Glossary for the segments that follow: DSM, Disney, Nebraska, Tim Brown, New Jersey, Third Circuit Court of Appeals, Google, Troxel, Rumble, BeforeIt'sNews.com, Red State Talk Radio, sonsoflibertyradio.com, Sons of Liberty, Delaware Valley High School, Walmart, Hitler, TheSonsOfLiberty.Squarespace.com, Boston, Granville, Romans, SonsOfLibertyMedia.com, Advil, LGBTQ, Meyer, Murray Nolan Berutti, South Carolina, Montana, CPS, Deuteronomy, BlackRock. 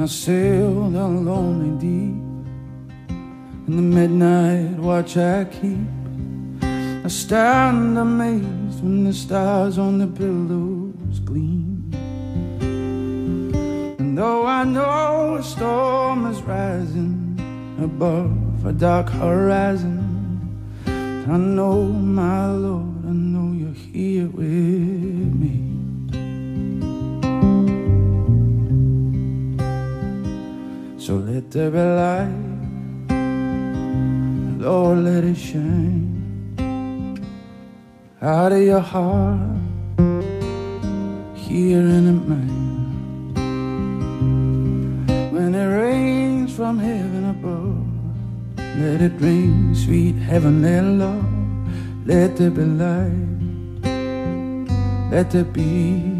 And I sail down lonely deep, in the midnight watch I keep. I stand amazed when the stars on the pillows gleam. And though I know a storm is rising above a dark horizon, I know, my Lord, I know you're here with me. So let there be light, Lord, let it shine out of your heart, here and in mine. When it rains from heaven above, let it rain, sweet heavenly love. Let there be light, let there be light.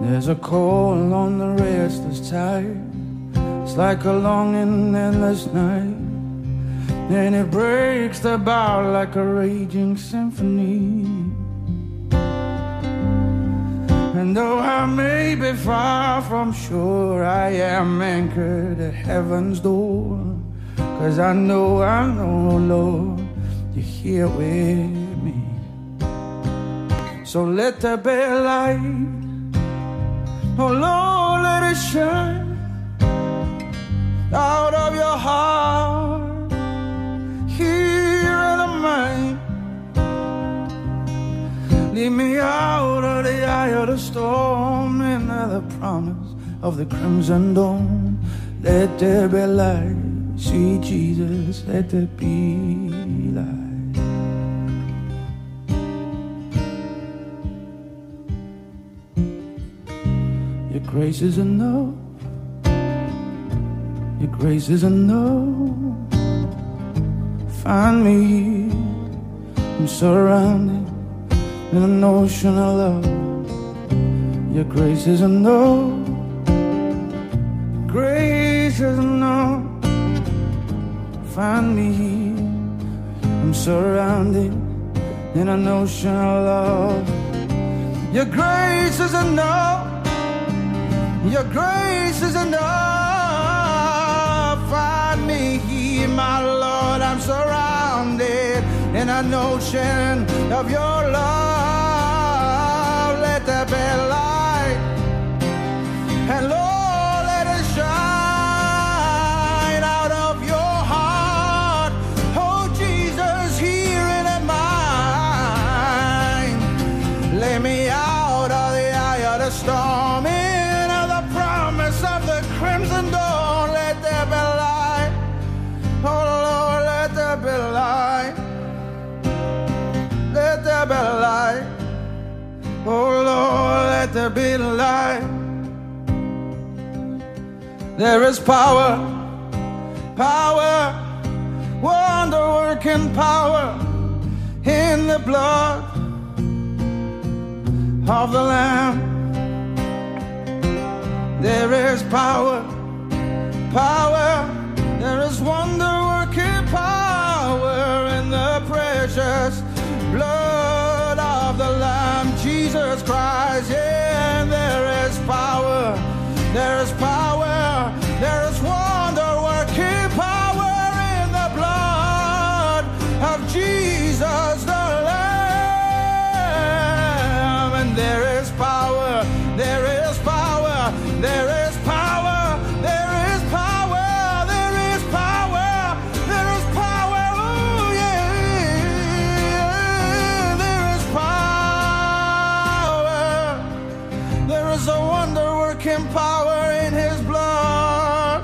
There's a call on the restless tide, it's like a long and endless night, and it breaks the bow like a raging symphony. And though I may be far from shore, I am anchored at heaven's door, 'cause I know, Lord, you're here with me. So let there be light, oh Lord, let it shine out of your heart, here in the mind. Lead me out of the eye of the storm, into the promise of the crimson dawn. Let there be light, sweet Jesus, let there be light. Your grace is enough, your grace is enough. Find me, I'm surrounded in an ocean of love. Your grace is enough, your grace is enough. Find me, I'm surrounded in an ocean of love. Your grace is enough, your grace is enough. Find me here, my Lord, I'm surrounded in an ocean of your love. Let there be light, and Lord, let it shine out of your heart, oh Jesus, here in mine. Lay me out of the eye of the storm, crimson dawn, let there be light, oh Lord, let there be light, let there be light, oh Lord, let there be light. There is power, power, wonder-working power in the blood of the Lamb. There is power, power, there is wonder-working power in the precious blood of the Lamb, Jesus Christ. Yeah, there is power, there is power, there is wonder-working power in the blood of Jesus the Lamb. And there is power, there is there is power, there is power, there is power, there is power, oh yeah, there is power. There is a wonder-working power in his blood,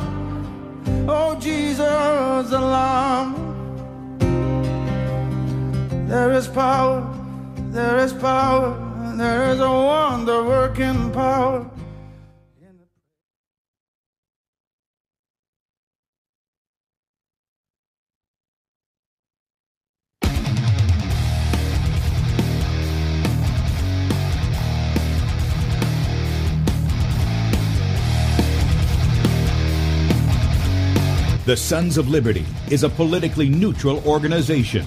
oh Jesus the Lamb. There is power, there is power, there is a wonder-working power. The Sons of Liberty is a politically neutral organization.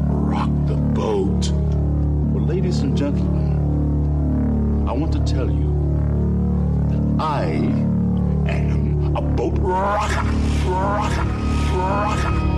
rock the boat. Well, ladies and gentlemen, I want to tell you that I am a boat rocker, rocker, rocker.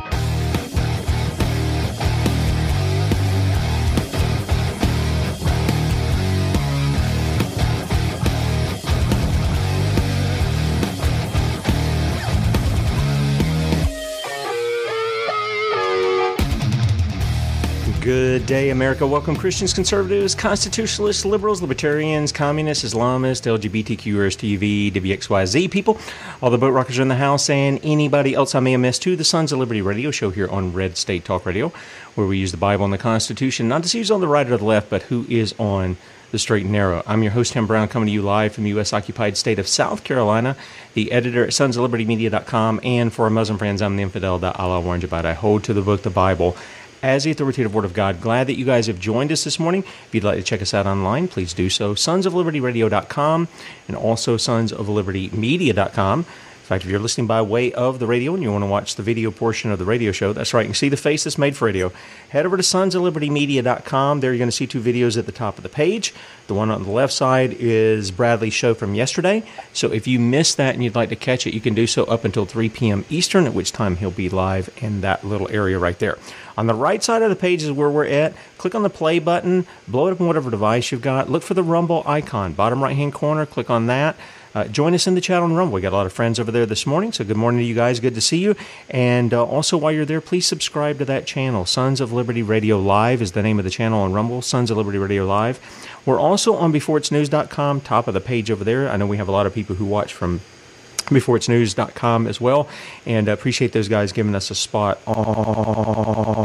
Good day, America. Welcome, Christians, conservatives, constitutionalists, liberals, libertarians, communists, Islamists, LGBTQRSTV, WXYZ people, all the boat rockers in the house, and anybody else I may have missed to the Sons of Liberty radio show here on Red State Talk Radio, where we use the Bible and the Constitution, not to see who's on the right or the left, but who is on the straight and narrow. I'm your host, Tim Brown, coming to you live from the U.S.-occupied state of South Carolina, the editor at SonsOfLibertyMedia.com, and for our Muslim friends, I'm the infidel that Allah warned you about. I hold to the book, the Bible, as the authoritative Word of God. Glad that you guys have joined us this morning. If you'd like to check us out online, please do so. SonsOfLibertyRadio.com and also SonsOfLibertyMedia.com. In fact, if you're listening by way of the radio and you want to watch the video portion of the radio show, that's right, you can see the face that's made for radio. Head over to SonsOfLibertyMedia.com. There you're going to see two videos at the top of the page. The one on the left side is Bradley's show from yesterday. So if you missed that and you'd like to catch it, you can do so up until 3 p.m. Eastern, at which time he'll be live in that little area right there. On the right side of the page is where we're at. Click on the play button, blow it up on whatever device you've got. Look for the Rumble icon, bottom right-hand corner. Click on that. Join us in the chat on Rumble. We got a lot of friends over there this morning, so good morning to you guys. Good to see you. And also, while you're there, please subscribe to that channel. Sons of Liberty Radio Live is the name of the channel on Rumble, Sons of Liberty Radio Live. We're also on BeforeIt'sNews.com, top of the page over there. I know we have a lot of people who watch from BeforeIt'sNews.com as well, and I appreciate those guys giving us a spot on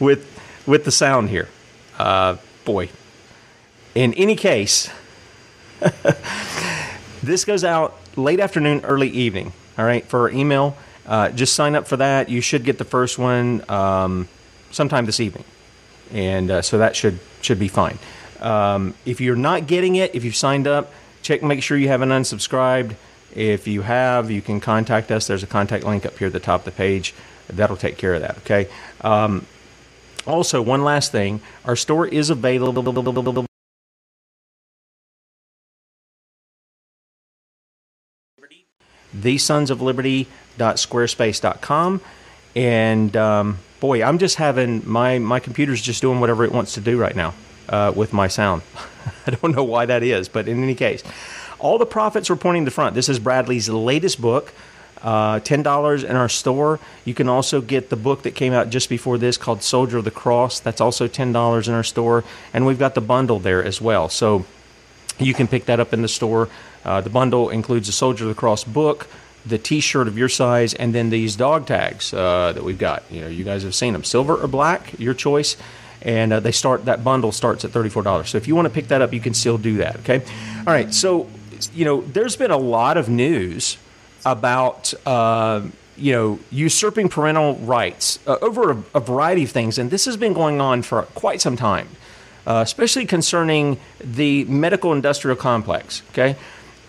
with the sound here. Boy. In any case, this goes out late afternoon, early evening, all right, for our email. Just sign up for that. You should get the first one sometime this evening, and so that should be fine. If you're not getting it, if you've signed up, check and make sure you haven't unsubscribed. If you have, you can contact us. There's a contact link up here at the top of the page. That'll take care of that, okay? Also, one last thing. Our store is available. TheSonsOfLiberty.Squarespace.com. And boy, I'm just having my computer's just doing whatever it wants to do right now with my sound. I don't know why that is, but in any case, all the profits were pointing to the front. This is Bradley's latest book, $10 in our store. You can also get the book that came out just before this called Soldier of the Cross. That's also $10 in our store, and we've got the bundle there as well. So you can pick that up in the store. The bundle includes the Soldier of the Cross book, the T-shirt of your size, and then these dog tags that we've got. You know, you guys have seen them, silver or black, your choice. And they start, that bundle starts at $34. So if you want to pick that up, you can still do that. Okay. All right. So you know, there's been a lot of news about you know, usurping parental rights over a variety of things, and this has been going on for quite some time, especially concerning the medical industrial complex. Okay.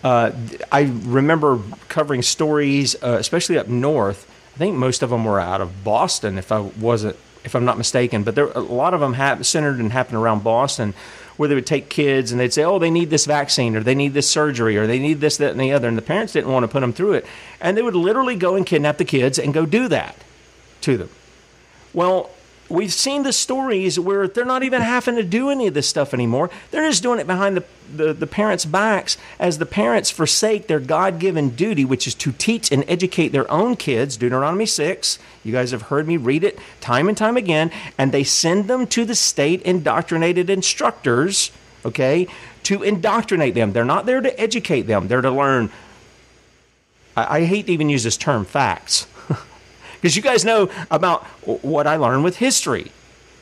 I remember covering stories, especially up north. I think most of them were out of Boston, if I'm not mistaken. But there, a lot of them happened around Boston, where they would take kids and they'd say, "Oh, they need this vaccine, or they need this surgery, or they need this, that, and the other." And the parents didn't want to put them through it, and they would literally go and kidnap the kids and go do that to them. Well, we've seen the stories where they're not even having to do any of this stuff anymore. They're just doing it behind the parents' backs, as the parents forsake their God-given duty, which is to teach and educate their own kids. Deuteronomy 6, you guys have heard me read it time and time again, and they send them to the state indoctrinated instructors, okay, to indoctrinate them. They're not there to educate them. They're to learn. I hate to even use this term, facts, because you guys know about what I learned with history.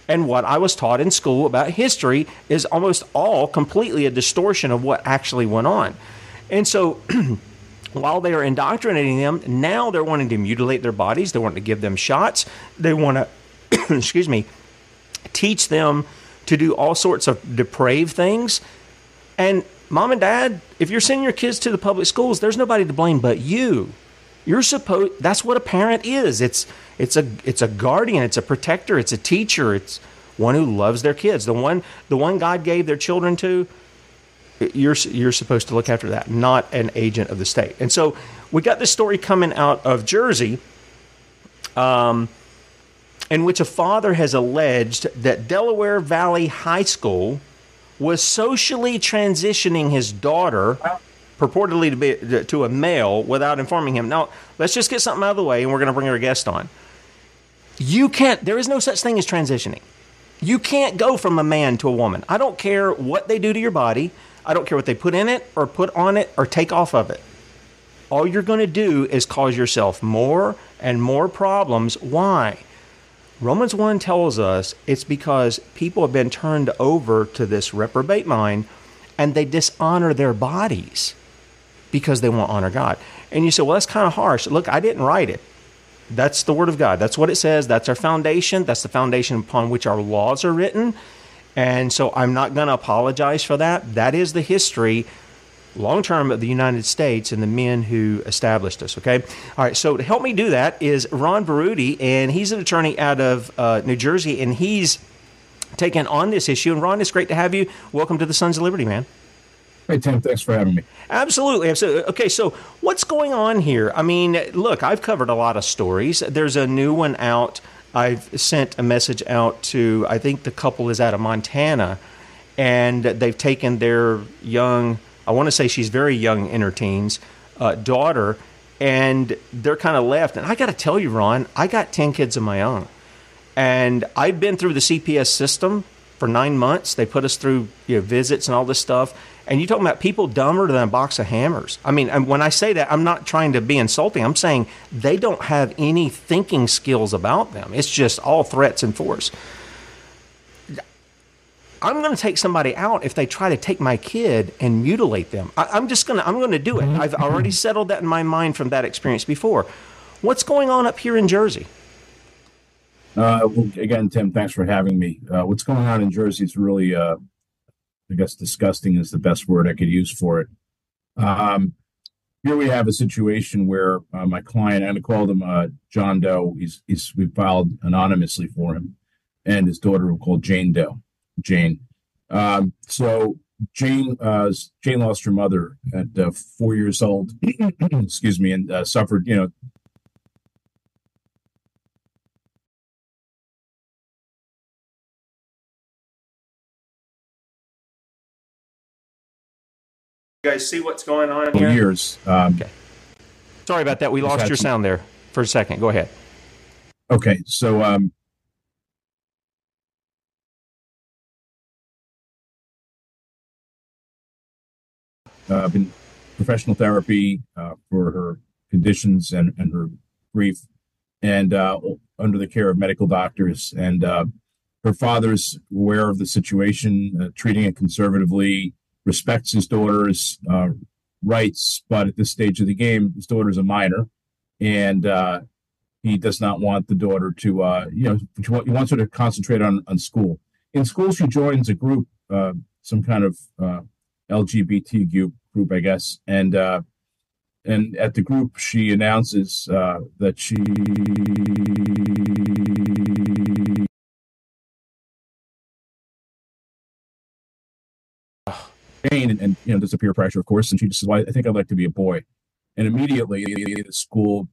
And what I was taught in school about history is almost all completely a distortion of what actually went on. And so while they are indoctrinating them, now they're wanting to mutilate their bodies. They want to give them shots. They want to, teach them to do all sorts of depraved things. And mom and dad, if you're sending your kids to the public schools, there's nobody to blame but you. You're supposed. That's what a parent is. It's a guardian. It's a protector. It's a teacher. It's one who loves their kids. The one God gave their children to. You're supposed to look after that, not an agent of the state. And so we got this story coming out of Jersey, in which a father has alleged that Delaware Valley High School was socially transitioning his daughter. Purportedly to a male without informing him. Now, let's just get something out of the way, and we're going to bring our guest on. You can't. There is no such thing as transitioning. You can't go from a man to a woman. I don't care what they do to your body. I don't care what they put in it or put on it or take off of it. All you're going to do is cause yourself more and more problems. Why? Romans 1 tells us it's because people have been turned over to this reprobate mind, and they dishonor their bodies. Because they won't honor God. And you say, well, that's kind of harsh. Look, I didn't write it. That's the Word of God. That's what it says. That's our foundation. That's the foundation upon which our laws are written. And so I'm not going to apologize for that. That is the history, long-term, of the United States and the men who established us, okay? All right, so to help me do that is Ron Berutti, and he's an attorney out of New Jersey, and he's taken on this issue. And Ron, it's great to have you. Welcome to the Sons of Liberty, man. Hey, Tim, thanks for having me. Absolutely. Okay, so what's going on here? I mean, look, I've covered a lot of stories. There's a new one out. I've sent a message out to, I think the couple is out of Montana, and they've taken their young, I want to say she's very young, in her teens, daughter, and they're kind of left. And I got to tell you, Ron, I got 10 kids of my own, and I've been through the CPS system for 9 months. They put us through visits and all this stuff. And you're talking about people dumber than a box of hammers. I mean, when I say that, I'm not trying to be insulting. I'm saying they don't have any thinking skills about them. It's just all threats and force. I'm going to take somebody out if they try to take my kid and mutilate them. I'm going to do it. I've already settled that in my mind from that experience before. What's going on up here in Jersey? Again, Tim, thanks for having me. What's going on in Jersey is really... I guess disgusting is the best word I could use for it. Here we have a situation where my client, I'm going to call him John Doe. We filed anonymously for him, and his daughter was called Jane Doe. Jane. So Jane lost her mother at 4 years old. Excuse me, and suffered, You guys see what's going on here? Years. Okay. Sorry about that. We lost your sound there for a second. Go ahead. Okay. So, I've been professional therapy for her conditions and her grief, and under the care of medical doctors. And her father's aware of the situation, treating it conservatively. Respects his daughter's rights, but at this stage of the game, his daughter's a minor, and he does not want the daughter to, he wants her to concentrate on school. In school, she joins a group, some kind of LGBT group, I guess, and at the group, she announces that she... And there's a peer pressure, of course, and she just says, well, I think I'd like to be a boy. And immediately the school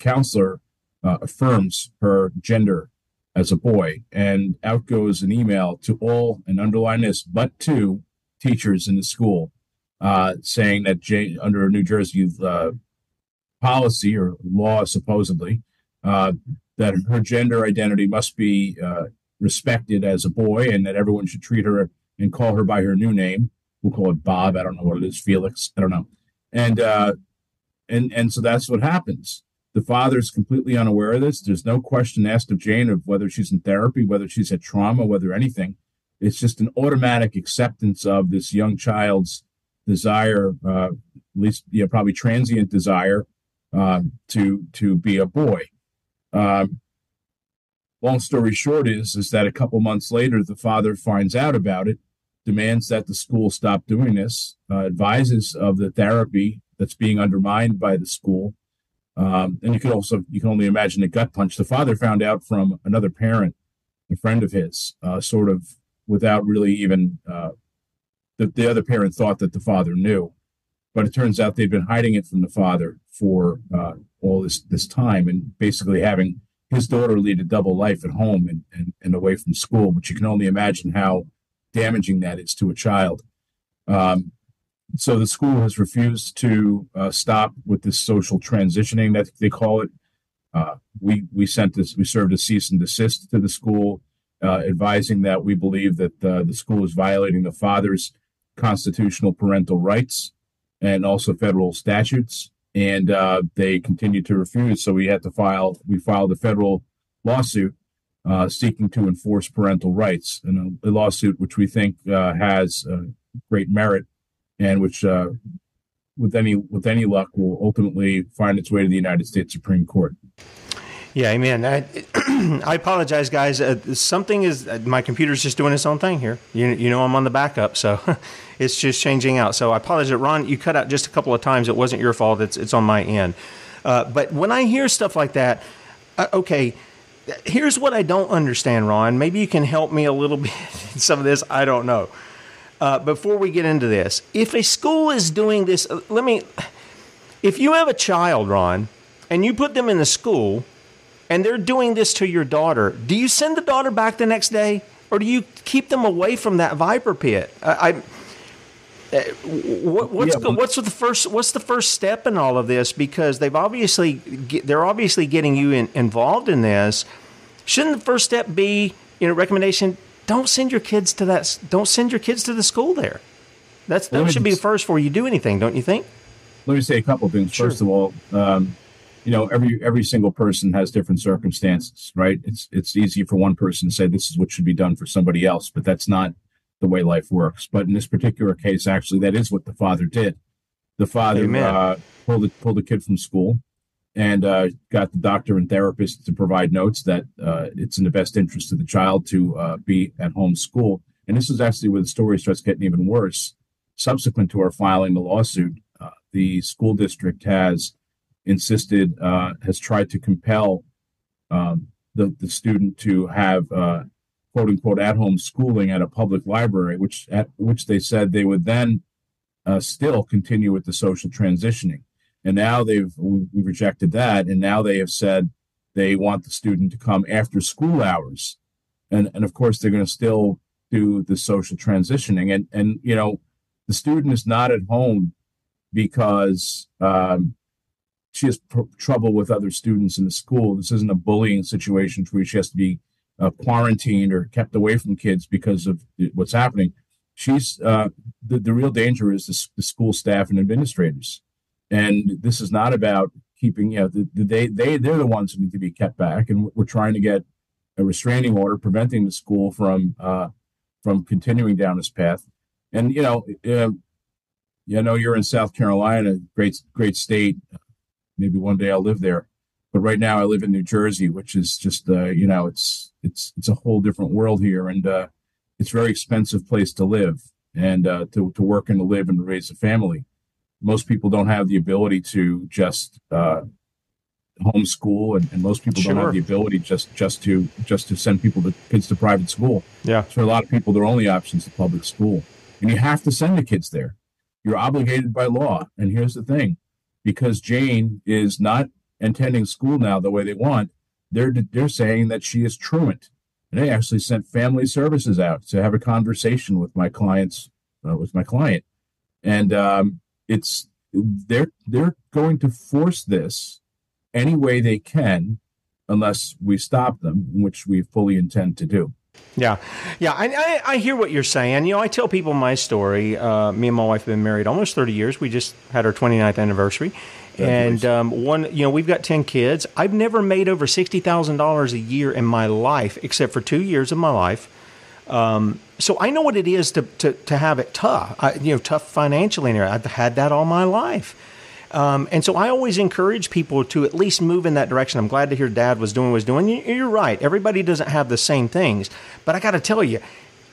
counselor affirms her gender as a boy, and out goes an email to all, and underline this, but to teachers in the school, saying that under New Jersey policy or law, supposedly, that her gender identity must be respected as a boy, and that everyone should treat her and call her by her new name. We'll call it Bob. I don't know what it is. Felix. I don't know. And so that's what happens. The father is completely unaware of this. There's no question asked of Jane of whether she's in therapy, whether she's had trauma, whether anything. It's just an automatic acceptance of this young child's desire, at least, you know, probably transient desire to be a boy. Long story short is that a couple months later, the father finds out about it, demands that the school stop doing this, advises of the therapy that's being undermined by the school. And you can only imagine the gut punch. The father found out from another parent, a friend of his, sort of without really even, the other parent thought that the father knew, but it turns out they've been hiding it from the father for all this time, and basically having his daughter lead a double life at home and away from school, which you can only imagine how damaging that is to a child. So the school has refused to stop with this social transitioning that they call it. We served a cease and desist to the school, advising that we believe that the school is violating the father's constitutional parental rights and also federal statutes. And they continue to refuse. So we filed a federal lawsuit seeking to enforce parental rights, and a lawsuit which we think has great merit, and which with any luck will ultimately find its way to the United States Supreme Court. Yeah, man. I apologize, guys. Something is my computer's just doing its own thing here. You know, I'm on the backup, so it's just changing out. So I apologize, Ron. You cut out just a couple of times. It wasn't your fault. It's on my end. But when I hear stuff like that, okay, here's what I don't understand, Ron. Maybe you can help me a little bit in some of this. I don't know. Before we get into this, if a school is doing this, if you have a child, Ron, and you put them in the school, and they're doing this to your daughter, do you send the daughter back the next day, or do you keep them away from that viper pit? What's the first step in all of this? Because they're obviously getting you involved in this. Shouldn't the first step be, recommendation? Don't send your kids to the school there. That should be first before you do anything, don't you think? Let me say a couple of things. Sure. First of all. Every single person has different circumstances, right? It's easy for one person to say this is what should be done for somebody else, but that's not the way life works. But in this particular case, actually, that is what the father did. The father pulled the kid from school and got the doctor and therapist to provide notes that it's in the best interest of the child to be at home school. And this is actually where the story starts getting even worse. Subsequent to our filing the lawsuit, the school district has tried to compel the student to have quote unquote at home schooling at a public library, which they said they would then still continue with the social transitioning. And now we've rejected that, and now they have said they want the student to come after school hours, and of course they're going to still do the social transitioning, and the student is not at home because she has trouble with other students in the school. This isn't a bullying situation where she has to be quarantined or kept away from kids because of what's happening. She's the real danger is the school staff and administrators. And this is not about keeping, they're the ones who need to be kept back. And we're trying to get a restraining order preventing the school from continuing down this path. And, you're in South Carolina, great state. Maybe one day I'll live there, but right now I live in New Jersey, which is just it's a whole different world here, and it's a very expensive place to live and to work and to live and raise a family. Most people don't have the ability to just homeschool, and most people don't have the ability just to send kids to private school. Yeah, so for a lot of people, their only option is the public school, and you have to send the kids there. You're obligated by law, and here's the thing. Because Jane is not attending school now the way they want, they're saying that she is truant. And they actually sent family services out to have a conversation with my client, and they're going to force this any way they can, unless we stop them, which we fully intend to do. Yeah. I hear what you're saying. You know, I tell people my story. Me and my wife have been married almost 30 years. We just had our 29th anniversary. And we've got 10 kids. I've never made over $60,000 a year in my life, except for 2 years of my life. So I know what it is to have it tough, tough financially. I've had that all my life. And so I always encourage people to at least move in that direction. I'm glad to hear Dad was doing what he was doing. You're right. Everybody doesn't have the same things. But I got to tell you,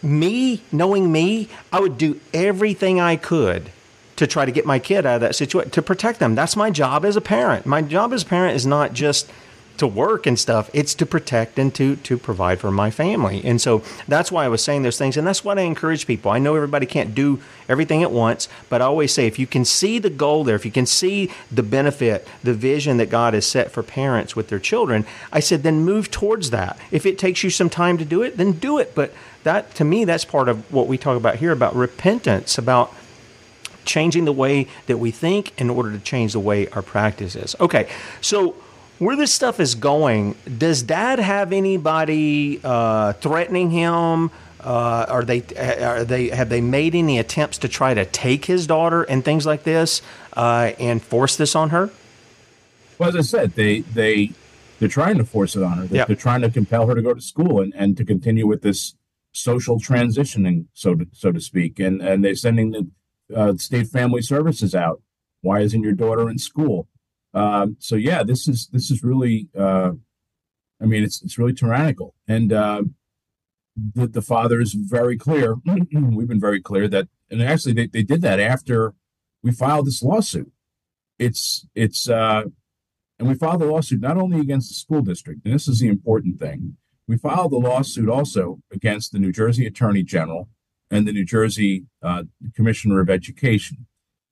knowing me, I would do everything I could to try to get my kid out of that situation, to protect them. That's my job as a parent. My job as a parent is not just to work and stuff. It's to protect and to provide for my family. And so that's why I was saying those things. And that's what I encourage people. I know everybody can't do everything at once, but I always say, if you can see the goal there, if you can see the benefit, the vision that God has set for parents with their children, I said, then move towards that. If it takes you some time to do it, then do it. But that, to me, that's part of what we talk about here, about repentance, about changing the way that we think in order to change the way our practice is. Okay, so where this stuff is going, does Dad have anybody threatening him? Have they made any attempts to try to take his daughter and things like this and force this on her? Well, as I said, they're trying to force it on her. They're trying to compel her to go to school and to continue with this social transitioning, so to speak. And they're sending the state family services out. Why isn't your daughter in school? This is really, it's really tyrannical. And the father is very clear. We've been very clear that, and actually they did that after we filed this lawsuit. And we filed the lawsuit not only against the school district, and this is the important thing. We filed the lawsuit also against the New Jersey Attorney General and the New Jersey Commissioner of Education,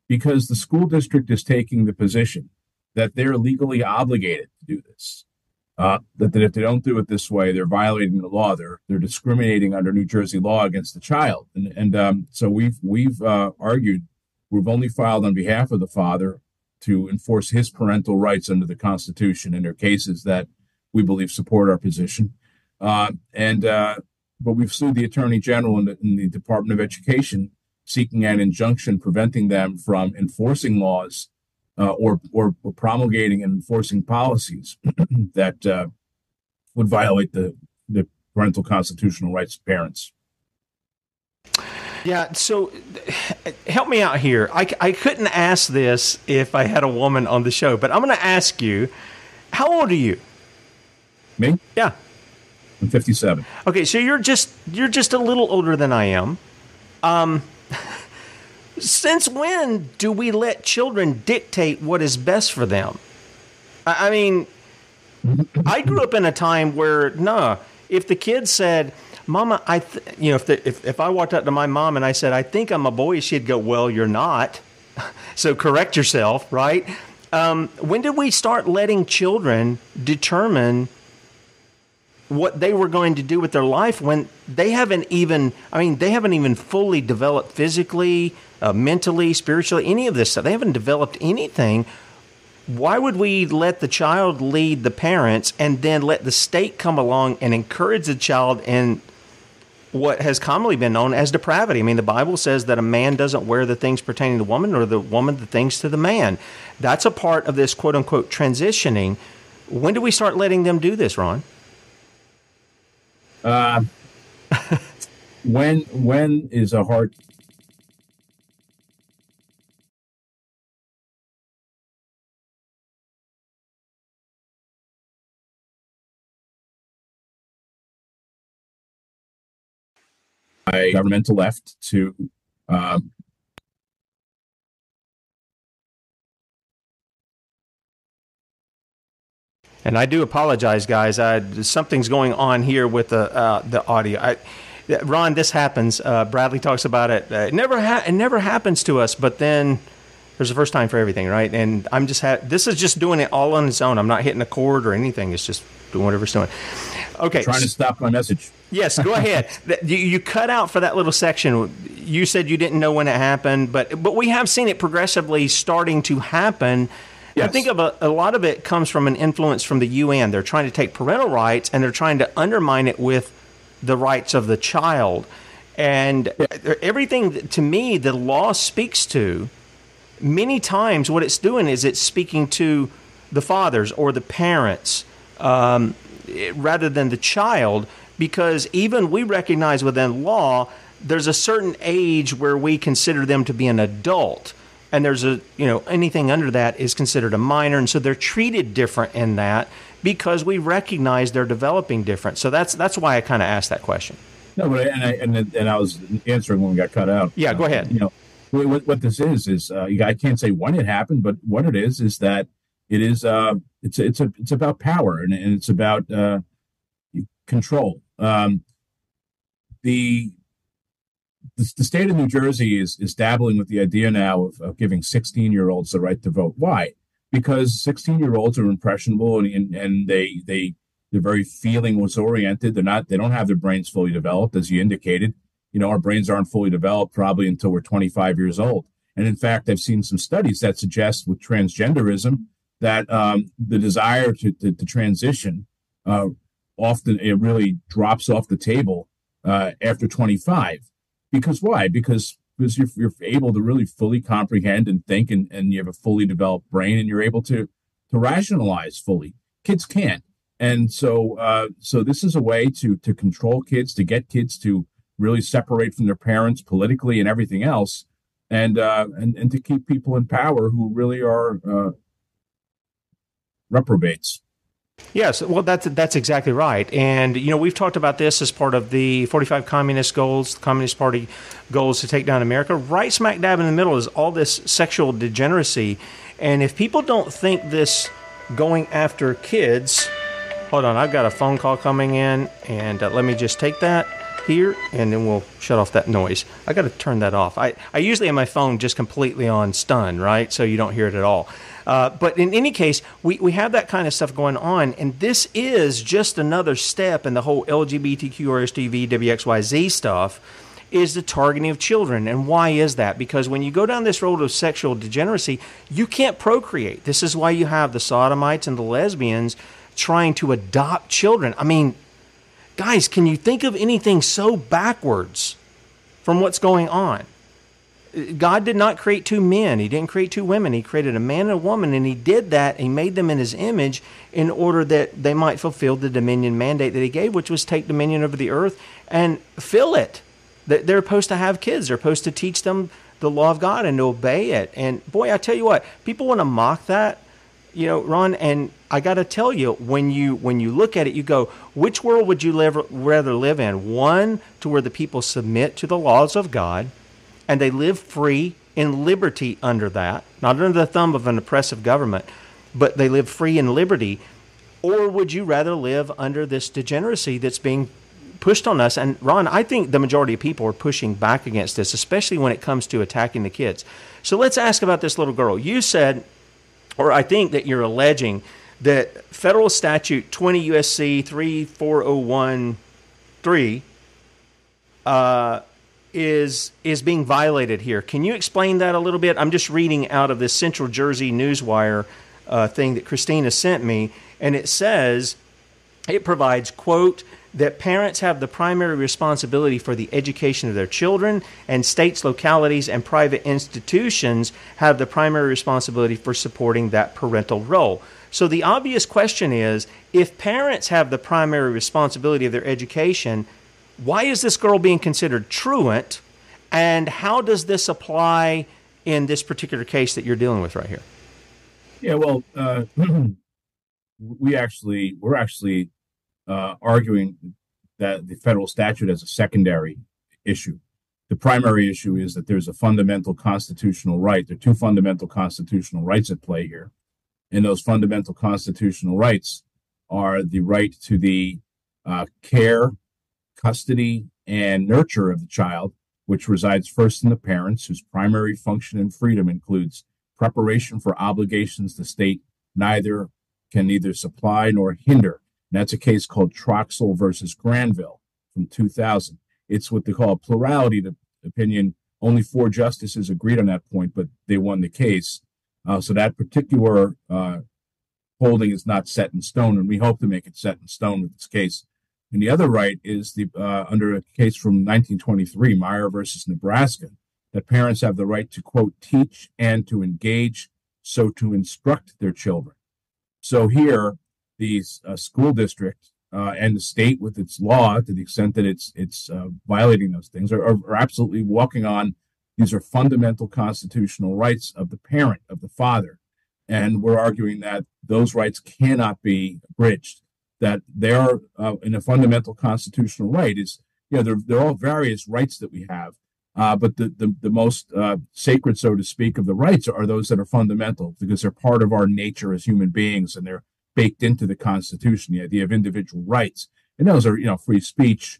because the school district is taking the position that they're legally obligated to do this, that if they don't do it this way, they're violating the law. They're discriminating under New Jersey law against the child. So we've argued, we've only filed on behalf of the father to enforce his parental rights under the Constitution, and there are cases that we believe support our position. But we've sued the Attorney General and the Department of Education, seeking an injunction preventing them from enforcing laws or promulgating and enforcing policies that would violate the parental constitutional rights of parents. Yeah, so help me out here. I couldn't ask this if I had a woman on the show, but I'm going to ask you, how old are you? Me? Yeah. I'm 57. Okay, so you're just a little older than I am. Since when do we let children dictate what is best for them? I mean, I grew up in a time where, if the kid said, "Mama, if I walked up to my mom and I said, I think I'm a boy," she'd go, "Well, you're not. So correct yourself," right? When did we start letting children determine what they were going to do with their life when they haven't even fully developed physically, mentally, spiritually, any of this stuff? They haven't developed anything. Why would we let the child lead the parents and then let the state come along and encourage the child in what has commonly been known as depravity? I mean, the Bible says that a man doesn't wear the things pertaining to woman, or the woman the things to the man. That's a part of this quote-unquote transitioning. When do we start letting them do this, Ron? When is a hard? By governmental left to And I do apologize, guys. Something's going on here with the audio. Ron, this happens. Bradley talks about it. It never happens to us, but then there's a first time for everything, right? And I'm just this is just doing it all on its own. I'm not hitting a chord or anything. It's just doing whatever it's doing. Okay. I'm trying to stop my message. Yes, go ahead. You cut out for that little section. You said you didn't know when it happened, but we have seen it progressively starting to happen. Yes. I think of a lot of it comes from an influence from the UN. They're trying to take parental rights, and they're trying to undermine it with the rights of the child. And everything, to me, the law speaks to, many times what it's doing is it's speaking to the fathers or the parents rather than the child, because even we recognize within law there's a certain age where we consider them to be an adult, and there's a, you know, anything under that is considered a minor, and so they're treated different in that because we recognize they're developing different. So that's why I kind of asked that question. No, but I was answering when we got cut out. Yeah, go ahead. You know, what this is I can't say when it happened, but what it is that it is it's about power and it's about control. The state of New Jersey is dabbling with the idea now of giving 16-year-olds the right to vote. Why? Because 16-year-olds are impressionable and they're very feelings oriented. They don't have their brains fully developed, as you indicated. You know, our brains aren't fully developed probably until we're 25 years old. And in fact, I've seen some studies that suggest with transgenderism that the desire to transition often it really drops off the table after 25. Because why? Because you're able to really fully comprehend and think, and you have a fully developed brain, and you're able to rationalize fully. Kids can't. And so this is a way to control kids, to get kids to really separate from their parents politically and everything else, and to keep people in power who really are reprobates. Yes, well, that's exactly right. And, you know, we've talked about this as part of the 45 Communist Goals, the Communist Party goals to take down America. Right smack dab in the middle is all this sexual degeneracy. And if people don't think this going after kids... Hold on, I've got a phone call coming in, and let me just take that here, and then we'll shut off that noise. I got to turn that off. I usually have my phone just completely on stun, right, so you don't hear it at all. But in any case, we have that kind of stuff going on, and this is just another step in the whole LGBTQ, RSTV, WXYZ stuff is the targeting of children. And why is that? Because when you go down this road of sexual degeneracy, you can't procreate. This is why you have the sodomites and the lesbians trying to adopt children. I mean, guys, can you think of anything so backwards from what's going on? God did not create two men. He didn't create two women. He created a man and a woman, and he did that. He made them in his image in order that they might fulfill the dominion mandate that he gave, which was take dominion over the earth and fill it. They're supposed to have kids. They're supposed to teach them the law of God and to obey it. And, boy, I tell you what, people want to mock that, you know, Ron, and I got to tell you, when you look at it, you go, which world would you rather live in? One to where the people submit to the laws of God, and they live free in liberty under that, not under the thumb of an oppressive government, but they live free in liberty. Or would you rather live under this degeneracy that's being pushed on us? And, Ron, I think the majority of people are pushing back against this, especially when it comes to attacking the kids. So let's ask about this little girl. You said, or I think that you're alleging, that federal statute 20 U.S.C. 34013 is being violated here. Can you explain that a little bit? I'm just reading out of this Central Jersey Newswire thing that Christina sent me, and it says, it provides, quote, that parents have the primary responsibility for the education of their children, and states, localities, and private institutions have the primary responsibility for supporting that parental role. So the obvious question is, if parents have the primary responsibility of their education, why is this girl being considered truant, and how does this apply in this particular case that you're dealing with right here? Yeah, well, we're actually arguing that the federal statute as a secondary issue. The primary issue is that there's a fundamental constitutional right. There are two fundamental constitutional rights at play here. And those fundamental constitutional rights are the right to the care, custody, and nurture of the child, which resides first in the parents, whose primary function and freedom includes preparation for obligations the state can neither supply nor hinder. And that's a case called Troxel versus Granville from 2000. It's what they call a plurality opinion. Only 4 justices agreed on that point, but they won the case. So that particular holding is not set in stone, and we hope to make it set in stone with this case. And the other right is the under a case from 1923, Meyer versus Nebraska, that parents have the right to, quote, teach and to engage, so to instruct their children. So here, the school district and the state with its law, to the extent that it's violating those things, are absolutely walking on. These are fundamental constitutional rights of the parent, of the father. And we're arguing that those rights cannot be abridged, that they are in a fundamental constitutional right. Is, you know, they're all various rights that we have, but the most sacred, so to speak, of the rights are those that are fundamental, because they're part of our nature as human beings, and they're baked into the Constitution, the idea of individual rights. And those are, you know, free speech,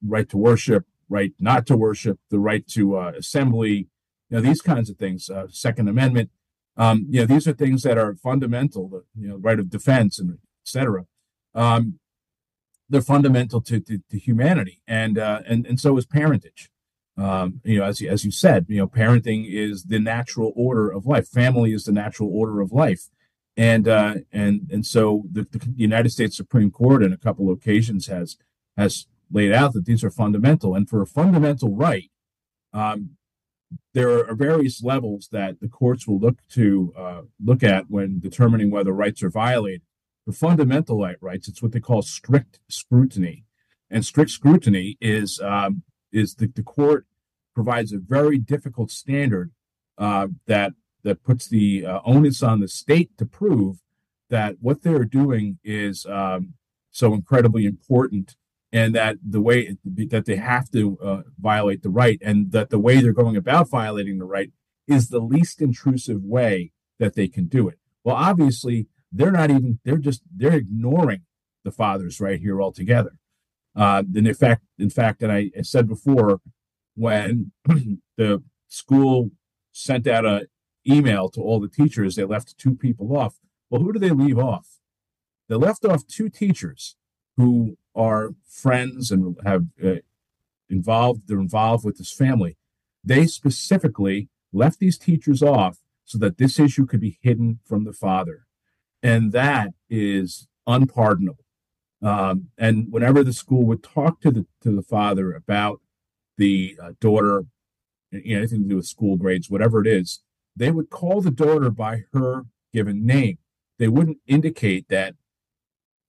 right to worship, right not to worship, the right to assembly, you know, these kinds of things, Second Amendment. You know, these are things that are fundamental, the, you know, right of defense, and et cetera. They're fundamental to humanity, and so is parentage. You know, as you said, you know, parenting is the natural order of life. Family is the natural order of life, and so the United States Supreme Court, in a couple of occasions, has laid out that these are fundamental. And for a fundamental right, there are various levels that the courts will look to look at when determining whether rights are violated. For fundamental rights, it's what they call strict scrutiny. And strict scrutiny is the court provides a very difficult standard that puts the onus on the state to prove that what they're doing is so incredibly important, and that the way that they have to violate the right, and that the way they're going about violating the right is the least intrusive way that they can do it. Well, obviously, they're ignoring the father's right here altogether. And in fact, and I said before, when the school sent out an email to all the teachers, they left two people off. Well, who do they leave off? They left off two teachers who are friends and have they're involved with this family. They specifically left these teachers off so that this issue could be hidden from the father. And that is unpardonable. And whenever the school would talk to the father about the daughter, you know, anything to do with school grades, whatever it is, they would call the daughter by her given name. They wouldn't indicate that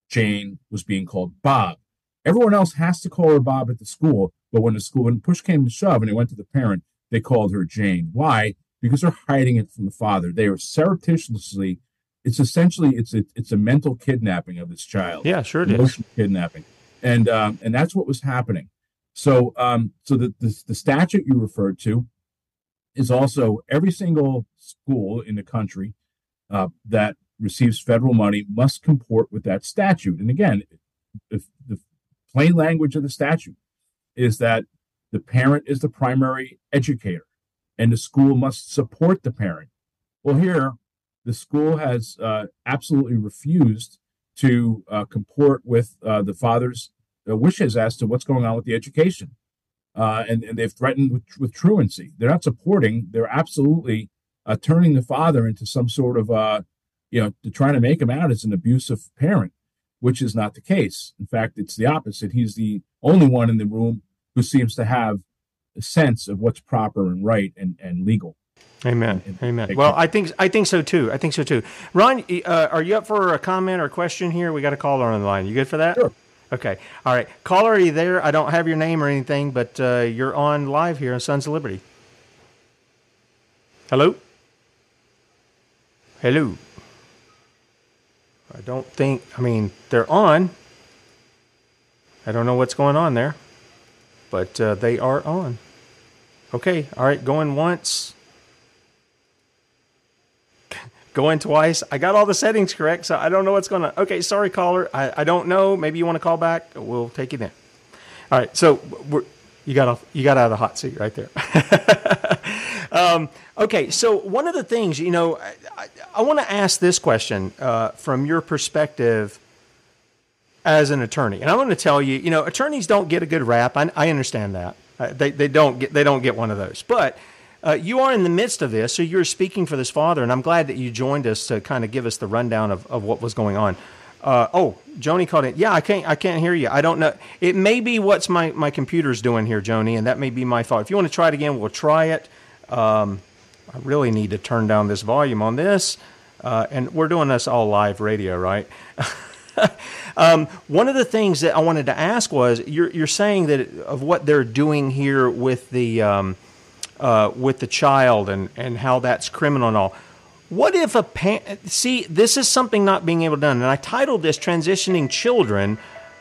Jane was being called Bob. Everyone else has to call her Bob at the school, but when push came to shove and it went to the parent, they called her Jane. Why? Because they're hiding it from the father. They are surreptitiously. It's essentially it's a mental kidnapping of this child. Yeah, sure it is. Emotional kidnapping, and that's what was happening. So so the statute you referred to is also every single school in the country that receives federal money must comport with that statute. And again, if the plain language of the statute is that the parent is the primary educator and the school must support the parent. Well, here, the school has absolutely refused to comport with the father's wishes as to what's going on with the education. And they've threatened with truancy. They're not supporting. They're absolutely turning the father into some sort of you know, to trying to make him out as an abusive parent, which is not the case. In fact, it's the opposite. He's the only one in the room who seems to have a sense of what's proper and right and legal. Amen. Amen. Well, I think so too. I think so too. Ron, are you up for a comment or a question here? We got a caller on the line. You good for that? Sure. Okay. All right. Caller, are you there? I don't have your name or anything, but you're on live here on Sons of Liberty. Hello? Hello? I don't think, I mean, they're on. I don't know what's going on there, but they are on. Okay, all right, going once. Going twice. I got all the settings correct, so I don't know what's going on. Okay, sorry, caller. I don't know. Maybe you want to call back. We'll take you then. All right, so you got out of the hot seat right there. Okay, so one of the things, you know, I want to ask this question from your perspective as an attorney, and I want to tell you, you know, attorneys don't get a good rap. I understand that they don't get one of those, but you are in the midst of this, so you're speaking for this father, and I'm glad that you joined us to kind of give us the rundown of what was going on. Oh, Joni called in. Yeah, I can't hear you. I don't know. It may be what's my computer's doing here, Joni, and that may be my fault. If you want to try it again, we'll try it. I really need to turn down this volume on this. And we're doing this all live radio, right? One of the things that I wanted to ask was, you're saying that of what they're doing here with the child and how that's criminal and all. What if a parent... See, this is something not being able to done, and I titled this Transitioning Children.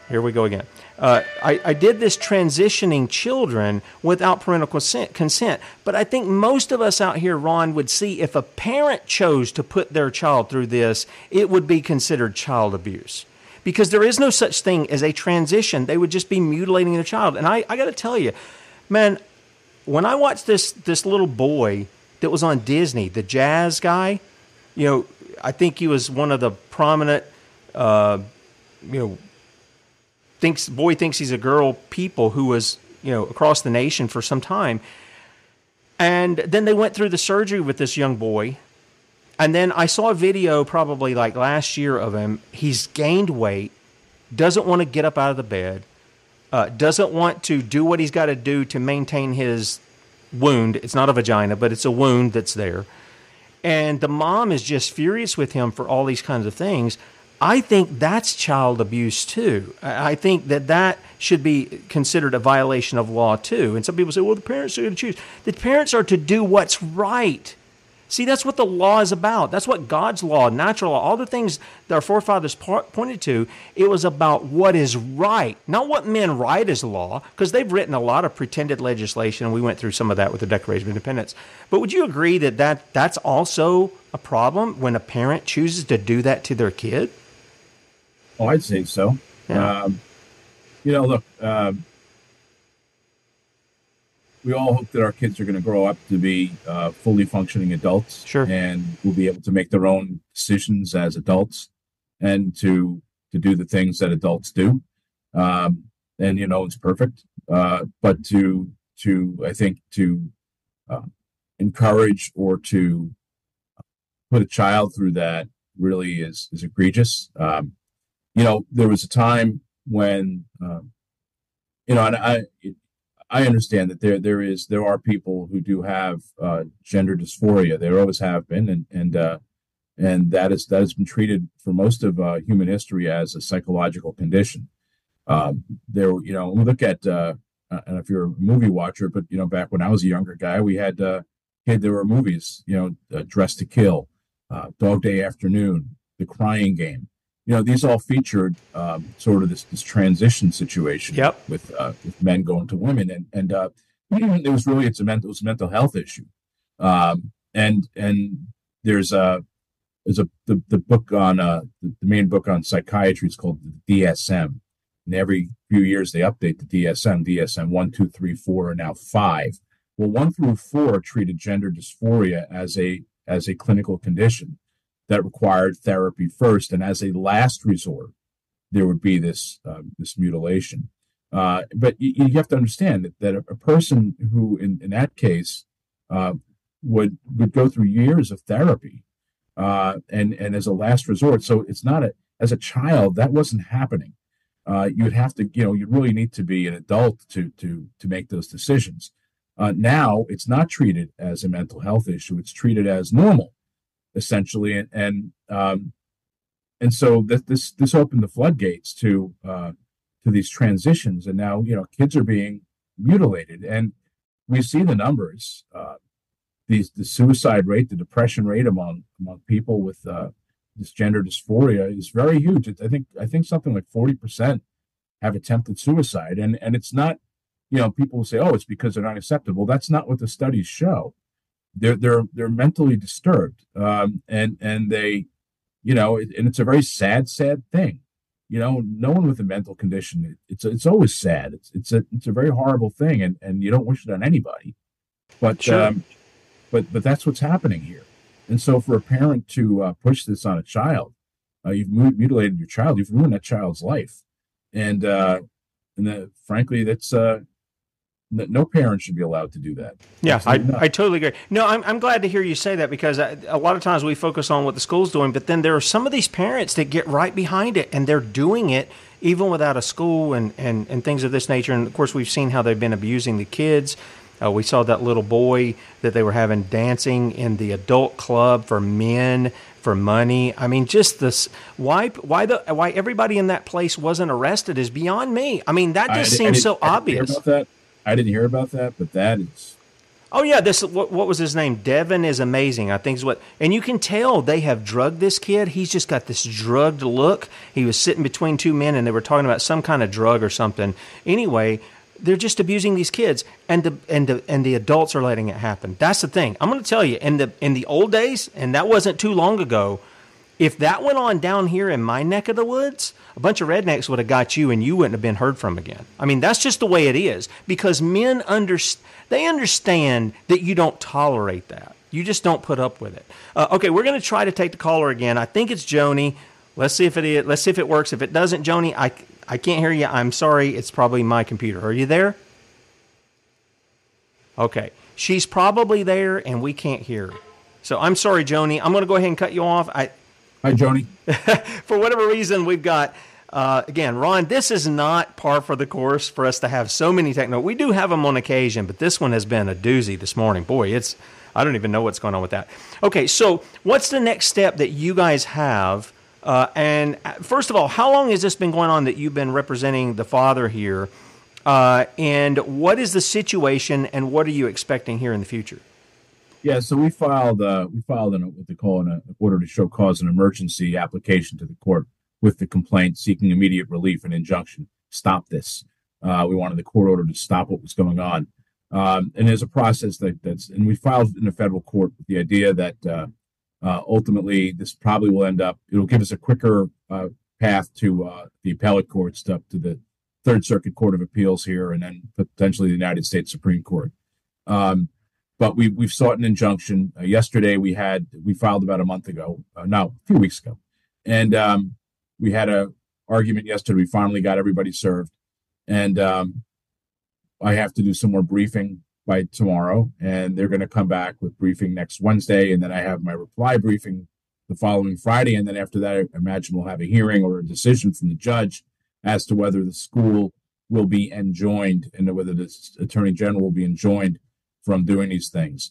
Here we go again. I did this Transitioning Children Without Parental Consent, but I think most of us out here, Ron, would see if a parent chose to put their child through this, it would be considered child abuse. Because there is no such thing as a transition. They would just be mutilating their child. And I got to tell you, man, when I watched this little boy... that was on Disney, the jazz guy. You know, I think he was one of the prominent, boy thinks he's a girl people who was, you know, across the nation for some time. And then they went through the surgery with this young boy. And then I saw a video probably like last year of him. He's gained weight, doesn't want to get up out of the bed, doesn't want to do what he's got to do to maintain his wound. It's not a vagina, but it's a wound that's there. And the mom is just furious with him for all these kinds of things. I think that's child abuse too. I think that should be considered a violation of law too. And some people say, well, the parents are going to choose. The parents are to do what's right. See, that's what the law is about. That's what God's law, natural law, all the things that our forefathers pointed to, it was about what is right, not what men write as law, because they've written a lot of pretended legislation, and we went through some of that with the Declaration of Independence. But would you agree that's also a problem when a parent chooses to do that to their kid? Oh, I'd say so. Yeah. We all hope that our kids are going to grow up to be fully functioning adults. Sure. And will be able to make their own decisions as adults and to do the things that adults do. And, you know, it's perfect. But I think to encourage or to put a child through that really is egregious. There was a time when, I understand that there are people who do have gender dysphoria. There always have been, and that has been treated for most of human history as a psychological condition. We look at and if you're a movie watcher, but you know, back when I was a younger guy, we had there were movies, Dressed to Kill, Dog Day Afternoon, The Crying Game. You know, these all featured sort of this transition situation. Yep. With men going to women, and it was really it was a mental health issue, and there's the book on the main book on psychiatry is called the DSM, and every few years they update the DSM 1, 2, 3, 4, and now 5. Well, 1 through 4 treated gender dysphoria as a clinical condition that required therapy first, and as a last resort, there would be this mutilation. But you have to understand that a person who, in that case, would go through years of therapy, and as a last resort. So it's not as a child that wasn't happening. You'd have to, you really need to be an adult to make those decisions. Now it's not treated as a mental health issue; it's treated as normal, essentially, and so this opened the floodgates to these transitions, and now kids are being mutilated, and we see the numbers, the suicide rate, the depression rate among people with this gender dysphoria is very huge. I think something like 40% have attempted suicide, and it's not, people will say, oh, it's because they're not acceptable. That's not what the studies show. They're mentally disturbed, and they, and it's a very sad thing. No one with a mental condition, it's always sad. It's a very horrible thing, and you don't wish it on anybody. But sure. But that's what's happening here. And so for a parent to push this on a child, you've mutilated your child, you've ruined that child's life, and frankly, that's No parent should be allowed to do that. Yeah, I totally agree. No, I'm glad to hear you say that, because a lot of times we focus on what the school's doing, but then there are some of these parents that get right behind it, and they're doing it even without a school and things of this nature. And, of course, we've seen how they've been abusing the kids. We saw that little boy that they were having dancing in the adult club for men for money. I mean, just this why everybody in that place wasn't arrested is beyond me. I mean, that just seems so obvious. I didn't hear about that, but that is... Oh, yeah, this what was his name? Devin is amazing, I think. And you can tell they have drugged this kid. He's just got this drugged look. He was sitting between two men, and they were talking about some kind of drug or something. Anyway, they're just abusing these kids, and the adults are letting it happen. That's the thing. I'm going to tell you, in the old days, and that wasn't too long ago, if that went on down here in my neck of the woods, a bunch of rednecks would have got you and you wouldn't have been heard from again. I mean, that's just the way it is, because men understand that you don't tolerate that. You just don't put up with it. Okay, we're going to try to take the caller again. I think it's Joni. Let's see if it is. Let's see if it works. If it doesn't, Joni, I can't hear you. I'm sorry. It's probably my computer. Are you there? Okay. She's probably there and we can't hear her. So I'm sorry, Joni. I'm going to go ahead and cut you off. Hi, Joni. For whatever reason, we've got, again, Ron, this is not par for the course for us to have so many techno. We do have them on occasion, but this one has been a doozy this morning. Boy, I don't even know what's going on with that. Okay, so what's the next step that you guys have? And first of all, how long has this been going on that you've been representing the father here? And what is the situation, and what are you expecting here in the future? Yeah, so we filed what they call an order to show cause an emergency application to the court with the complaint seeking immediate relief and injunction. Stop this. We wanted the court order to stop what was going on. And there's a process and we filed in a federal court with the idea that ultimately this probably will end up, it'll give us a quicker path to the appellate courts up to the Third Circuit Court of Appeals here and then potentially the United States Supreme Court. But we've sought an injunction. Yesterday we filed about a month ago, no, a few weeks ago. And we had an argument yesterday. We finally got everybody served. And I have to do some more briefing by tomorrow. And they're going to come back with briefing next Wednesday. And then I have my reply briefing the following Friday. And then after that, I imagine we'll have a hearing or a decision from the judge as to whether the school will be enjoined and whether the attorney general will be enjoined from doing these things.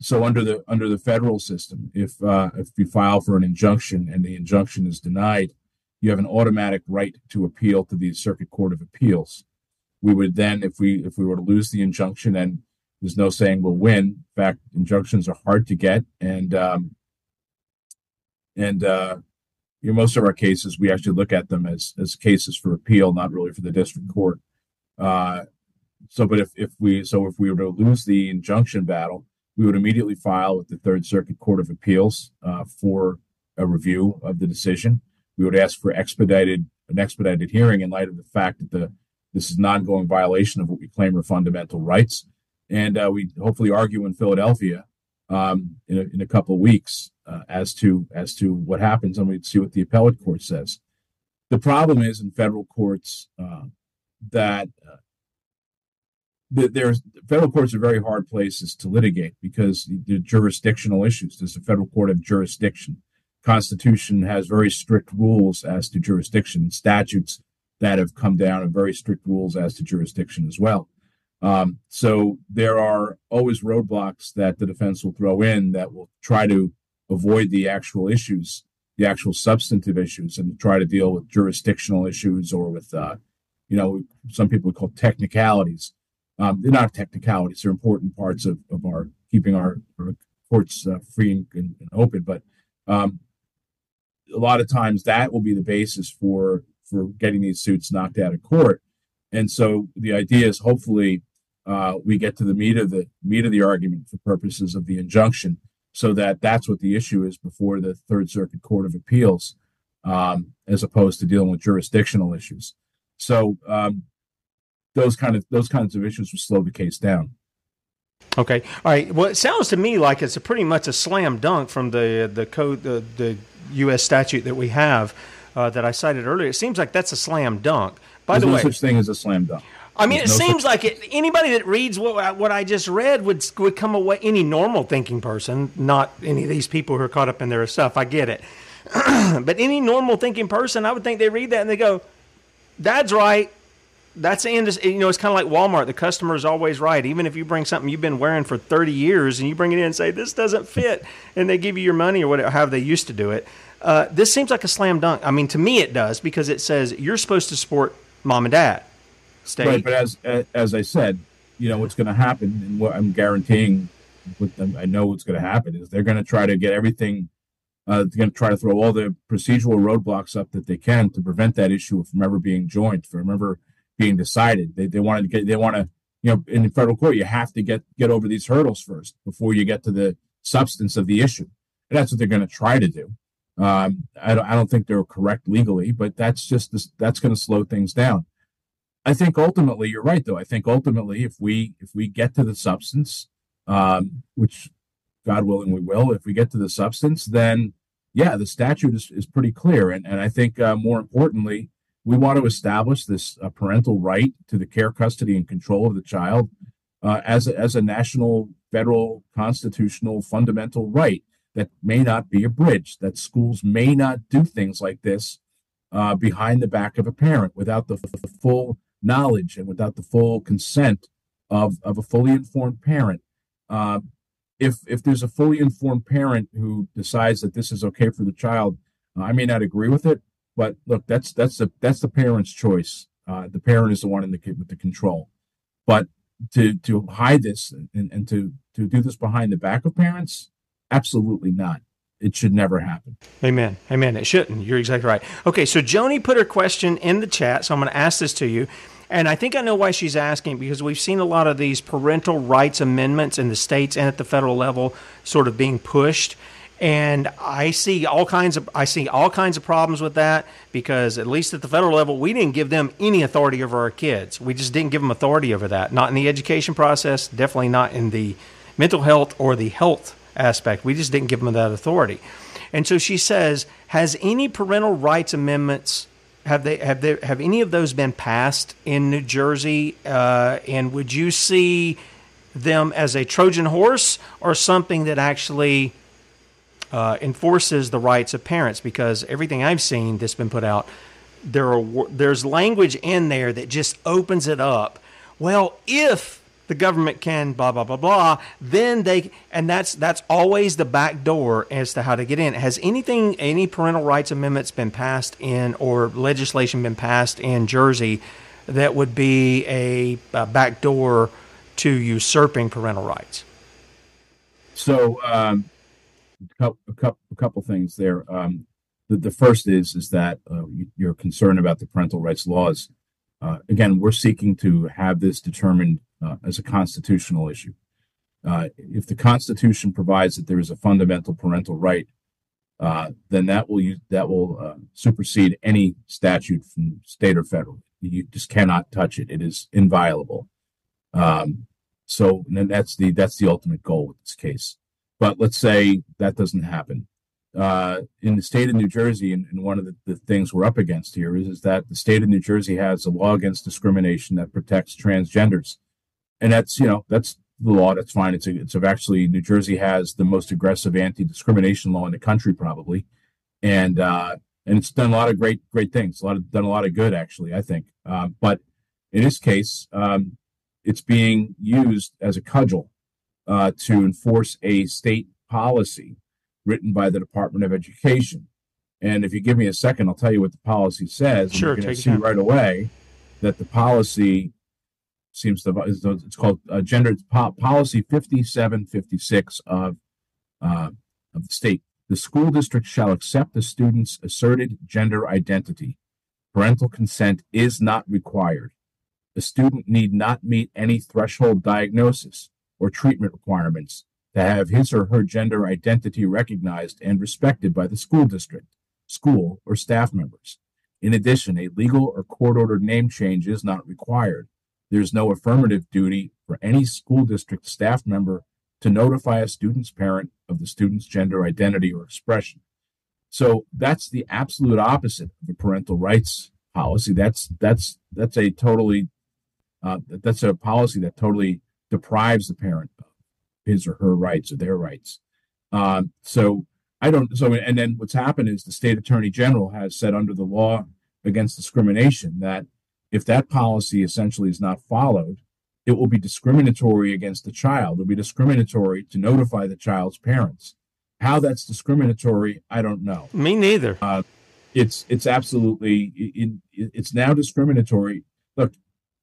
So under the federal system, if you file for an injunction and the injunction is denied, you have an automatic right to appeal to the Circuit Court of Appeals. We would then, if we were to lose the injunction, and there's no saying we'll win. In fact, injunctions are hard to get, and in most of our cases, we actually look at them as cases for appeal, not really for the district court. But if we were to lose the injunction battle, we would immediately file with the Third Circuit Court of Appeals for a review of the decision. We would ask for an expedited hearing in light of the fact that this is an ongoing violation of what we claim are fundamental rights, and we hopefully argue in Philadelphia in a couple of weeks as to what happens, and we'd see what the appellate court says. The problem is in federal courts federal courts are very hard places to litigate because they're jurisdictional issues. There's a federal court of jurisdiction. Constitution has very strict rules as to jurisdiction. Statutes that have come down have very strict rules as to jurisdiction as well. So there are always roadblocks that the defense will throw in that will try to avoid the actual issues, the actual substantive issues, and try to deal with jurisdictional issues or with, some people would call technicalities. They're not technicalities. They're important parts of our keeping our courts free and open. But a lot of times that will be the basis for getting these suits knocked out of court. And so the idea is hopefully we get to the meat of the argument for purposes of the injunction, so that that's what the issue is before the Third Circuit Court of Appeals, as opposed to dealing with jurisdictional issues. So. Those kinds of issues will slow the case down. Okay, all right. Well, it sounds to me like it's pretty much a slam dunk from the code, the U.S. statute that we have that I cited earlier. It seems like that's a slam dunk. By the way, there's no such thing as a slam dunk. I mean, it seems like anybody that reads what I just read would come away, any normal thinking person, not any of these people who are caught up in their stuff, I get it. But any normal thinking person, I would think they read that and they go, that's right. That's the end. You know, it's kind of like Walmart. The customer is always right. Even if you bring something you've been wearing for 30 years and you bring it in and say, this doesn't fit, and they give you your money or whatever, however they used to do it. This seems like a slam dunk. I mean, to me it does, because it says you're supposed to support mom and dad. Right, but as I said, you know, what's going to happen, and what I'm guaranteeing with them, I know what's going to happen, is they're going to try to get everything, they're going to try to throw all the procedural roadblocks up that they can to prevent that issue from ever being joined, from ever being decided. They want to, you know, in the federal court, you have to get over these hurdles first before you get to the substance of the issue. And that's what they're going to try to do. I don't think they're correct legally, but that's going to slow things down. I think ultimately, you're right, though. I think ultimately, if we get to the substance, which God willing we will, if we get to the substance, then, yeah, the statute is pretty clear. And I think more importantly, we want to establish this parental right to the care, custody, and control of the child as a national, federal, constitutional, fundamental right that may not be abridged, that schools may not do things like this behind the back of a parent without the full knowledge and without the full consent of a fully informed parent. If there's a fully informed parent who decides that this is okay for the child, I may not agree with it, but look, that's the parent's choice. The parent is the one in the kid with the control. But to hide this and to do this behind the back of parents, absolutely not. It should never happen. Amen. It shouldn't. You're exactly right. Okay, so Joni put her question in the chat, so I'm going to ask this to you. And I think I know why she's asking, because we've seen a lot of these parental rights amendments in the states and at the federal level sort of being pushed. And I see all kinds of problems with that, because at least at the federal level, we didn't give them any authority over our kids. We just didn't give them authority over that. Not in the education process, definitely not in the mental health or the health aspect. We just didn't give them that authority. And so she says, has any parental rights amendments, have any of those been passed in New Jersey? And would you see them as a Trojan horse or something that actually enforces the rights of parents? Because everything I've seen that's been put out, there's language in there that just opens it up. Well, if the government can blah, blah, blah, blah, then they, and that's always the back door as to how to get in. Has any parental rights amendments been passed in, or legislation been passed in Jersey that would be a back door to usurping parental rights? So a couple things there. The first is that your concern about the parental rights laws. Again, we're seeking to have this determined as a constitutional issue. If the Constitution provides that there is a fundamental parental right, then that will supersede any statute from state or federal. You just cannot touch it. It is inviolable. So that's the ultimate goal with this case. But let's say that doesn't happen. In the state of New Jersey, and one of the things we're up against here is that the state of New Jersey has a law against discrimination that protects transgenders. And that's the law. That's fine. It's actually New Jersey has the most aggressive anti-discrimination law in the country, probably, and it's done a lot of great things. Done a lot of good, actually, I think. But in this case, it's being used as a cudgel to enforce a state policy written by the Department of Education. And if you give me a second, I'll tell you what the policy says. Sure, and you're going to see right away that the policy. It's called Gender Policy 5756 of the state. The school district shall accept the student's asserted gender identity. Parental consent is not required. The student need not meet any threshold diagnosis or treatment requirements to have his or her gender identity recognized and respected by the school district, school, or staff members. In addition, a legal or court-ordered name change is not required. There's no affirmative duty for any school district staff member to notify a student's parent of the student's gender identity or expression. So that's the absolute opposite of the parental rights policy. That's a totally That's a policy that totally deprives the parent of his or her rights or their rights. And then what's happened is the state attorney general has said under the law against discrimination that if that policy essentially is not followed, it will be discriminatory against the child. It'll be discriminatory to notify the child's parents. How that's discriminatory, I don't know. Me neither. It's absolutely it's now discriminatory. Look,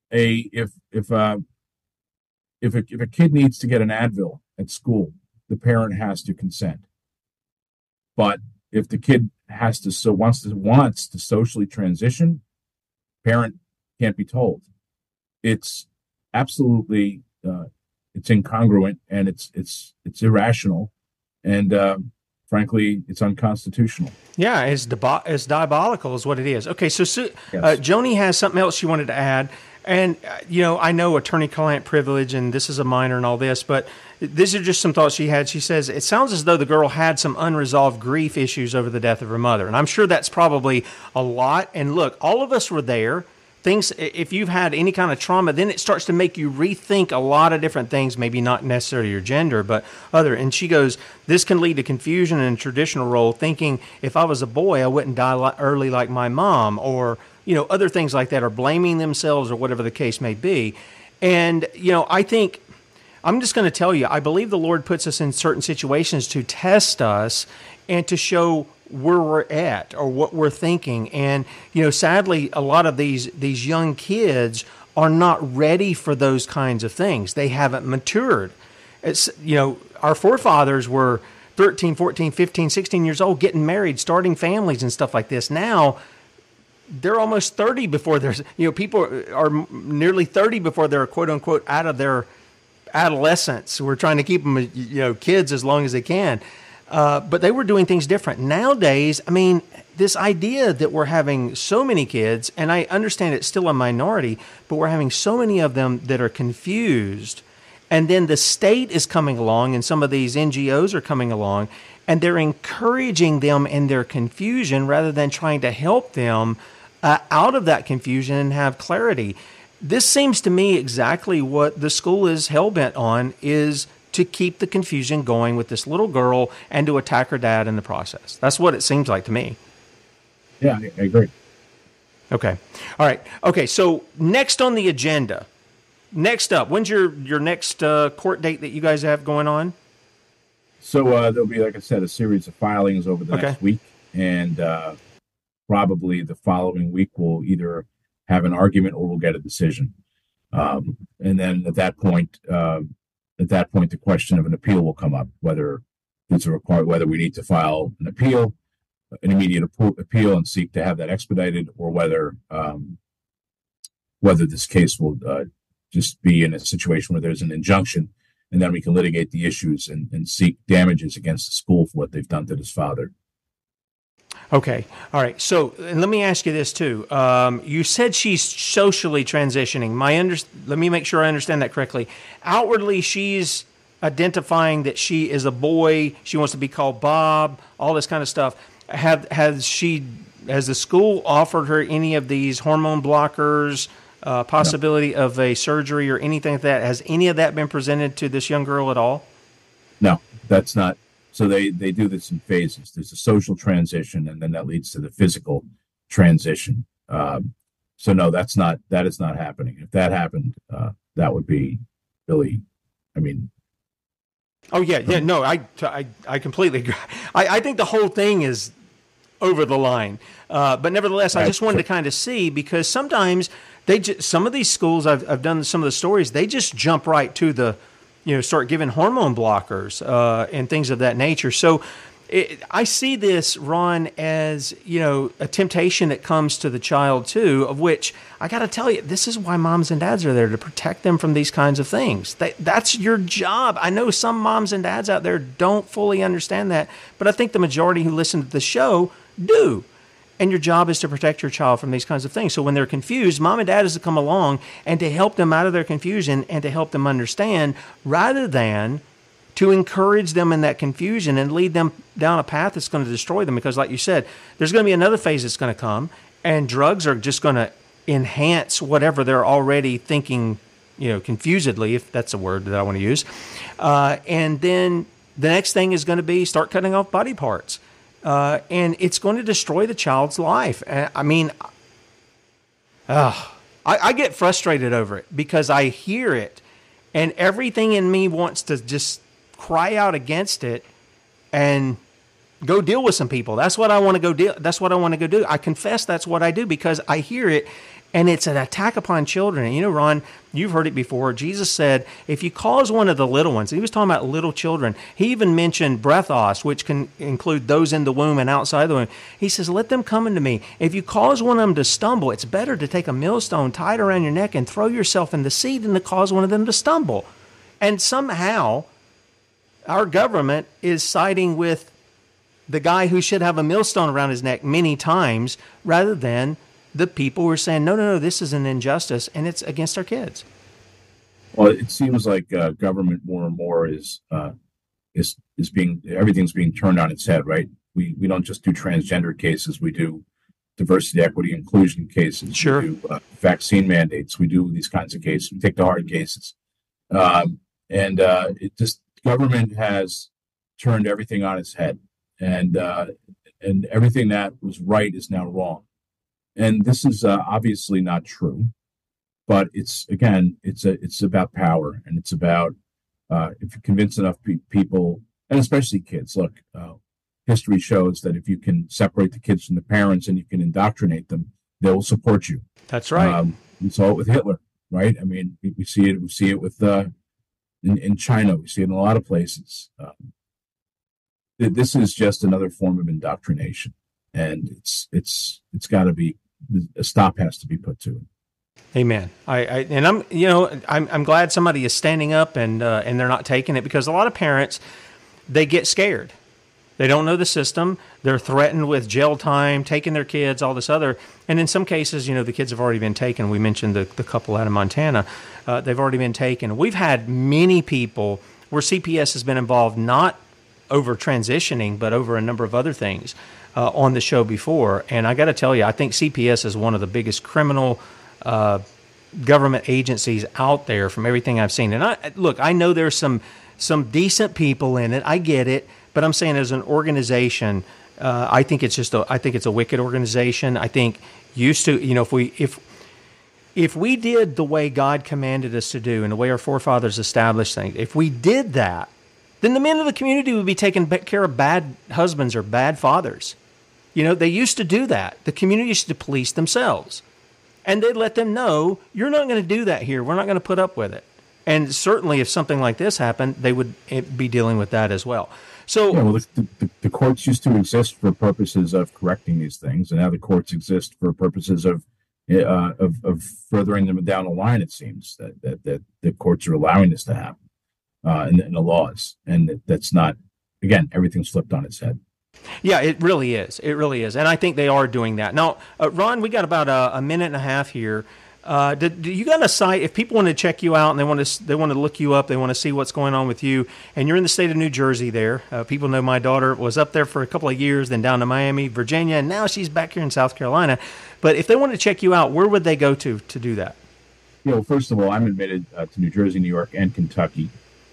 if a kid needs to get an Advil at school, the parent has to consent. But if the kid wants to socially transition, parent can't be told. It's absolutely it's incongruent, and it's irrational, and frankly, it's unconstitutional. Yeah, it's diabolical is what it is. Okay, so yes. Joni has something else she wanted to add, and I know attorney-client privilege, and this is a minor and all this, but these are just some thoughts she had. She says, it sounds as though the girl had some unresolved grief issues over the death of her mother, and I'm sure that's probably a lot, and look, all of us were there. Things, if you've had any kind of trauma, then it starts to make you rethink a lot of different things, maybe not necessarily your gender, but other. And she goes, this can lead to confusion in a traditional role, thinking if I was a boy, I wouldn't die early like my mom, or, other things like that, or blaming themselves or whatever the case may be. And, I think, I'm just going to tell you, I believe the Lord puts us in certain situations to test us and to show where we're at or what we're thinking. And, sadly, a lot of these young kids are not ready for those kinds of things. They haven't matured. It's, our forefathers were 13, 14, 15, 16 years old, getting married, starting families and stuff like this. Now, they're almost 30 before they're, people are nearly 30 before they're quote unquote out of their adolescence. We're trying to keep them, kids as long as they can. But they were doing things different. Nowadays, I mean, this idea that we're having so many kids, and I understand it's still a minority, but we're having so many of them that are confused. And then the state is coming along, and some of these NGOs are coming along, and they're encouraging them in their confusion rather than trying to help them out of that confusion and have clarity. This seems to me exactly what the school is hell-bent on, is to keep the confusion going with this little girl and to attack her dad in the process. That's what it seems like to me. Yeah, I agree. Okay. All right. Okay, so next on the agenda, next up, when's your next court date that you guys have going on? So there'll be, like I said, a series of filings over the next week, and probably the following week we'll either have an argument or we'll get a decision. And then at that point... the question of an appeal will come up, whether we need to file an appeal, an immediate appeal, and seek to have that expedited, or whether this case will just be in a situation where there's an injunction, and then we can litigate the issues and seek damages against the school for what they've done to his father. Okay. All right. So, and let me ask you this too. You said she's socially transitioning. Let me make sure I understand that correctly. Outwardly, she's identifying that she is a boy. She wants to be called Bob, all this kind of stuff. Has the school offered her any of these hormone blockers, possibility of a surgery or anything like that? Has any of that been presented to this young girl at all? No, that's not. So they do this in phases. There's a social transition, and then that leads to the physical transition. So no, that is not happening. If that happened, that would be really, I mean. Oh yeah. No, I completely agree. I think the whole thing is over the line. But nevertheless, I just wanted to kind of see, because sometimes some of these schools, I've done some of the stories, they just jump right to the, start giving hormone blockers and things of that nature. So I see this, Ron, as, a temptation that comes to the child too, of which I got to tell you, this is why moms and dads are there, to protect them from these kinds of things. That's your job. I know some moms and dads out there don't fully understand that, but I think the majority who listen to the show do. And your job is to protect your child from these kinds of things. So when they're confused, mom and dad is to come along and to help them out of their confusion and to help them understand, rather than to encourage them in that confusion and lead them down a path that's going to destroy them. Because like you said, there's going to be another phase that's going to come, and drugs are just going to enhance whatever they're already thinking, you know, confusedly, if that's a word that I want to use. And then the next thing is going to be start cutting off body parts. And it's going to destroy the child's life. I mean, I get frustrated over it because I hear it, and everything in me wants to just cry out against it and go deal with some people. That's what I want to go deal. That's what I want to go do. I confess that's what I do because I hear it, and it's an attack upon children. And you know, Ron, you've heard it before. Jesus said, if you cause one of the little ones, and he was talking about little children. He even mentioned breathos, which can include those in the womb and outside the womb. He says, let them come unto me. If you cause one of them to stumble, it's better to take a millstone, tie it around your neck, and throw yourself in the sea than to cause one of them to stumble. And somehow our government is siding with the guy who should have a millstone around his neck many times rather than the people who are saying, no, no, no, this is an injustice, and it's against our kids. Well, it seems like government more and more is being, everything's being turned on its head, right? We don't just do transgender cases. We do diversity, equity, inclusion cases. Sure. We do vaccine mandates. We do these kinds of cases. We take the hard cases. It just, government has turned everything on its head. And everything that was right is now wrong. And this is obviously not true, but it's, again, it's about power, and it's about if you convince enough people, and especially kids. Look, history shows that if you can separate the kids from the parents and you can indoctrinate them, they will support you. That's right. We saw it with Hitler, right? I mean, we see it. We see it with in China. We see it in a lot of places. This is just another form of indoctrination, and it's got to be, a stop has to be put to it. Amen. I'm glad somebody is standing up and they're not taking it, because a lot of parents, they get scared. They don't know the system. They're threatened with jail time, taking their kids, all this other. And in some cases, you know, the kids have already been taken. We mentioned the couple out of Montana. They've already been taken. We've had many people where CPS has been involved, not over transitioning, but over a number of other things on the show before. And I got to tell you, I think CPS is one of the biggest criminal government agencies out there from everything I've seen. And I know there's some decent people in it. I get it. But I'm saying as an organization, I think it's a wicked organization. I think used to, you know, if we did the way God commanded us to do and the way our forefathers established things, if we did that, then the men of the community would be taking care of bad husbands or bad fathers. You know, they used to do that. The community used to police themselves. And they'd let them know, you're not going to do that here. We're not going to put up with it. And certainly if something like this happened, they would be dealing with that as well. So yeah, well, the courts used to exist for purposes of correcting these things, and now the courts exist for purposes of furthering them down the line, it seems, that the courts are allowing this to happen. And the laws, and that's not, again, everything's flipped on its head. Yeah, it really is. It really is, and I think they are doing that now. Ron, we got about a minute and a half here. Do you got a site if people want to check you out and they want to look you up, they want to see what's going on with you? And you're in the state of New Jersey. There, people know my daughter was up there for a couple of years, then down to Miami, Virginia, and now she's back here in South Carolina. But if they want to check you out, where would they go to do that? You know, first of all, I'm admitted to New Jersey, New York, and Kentucky.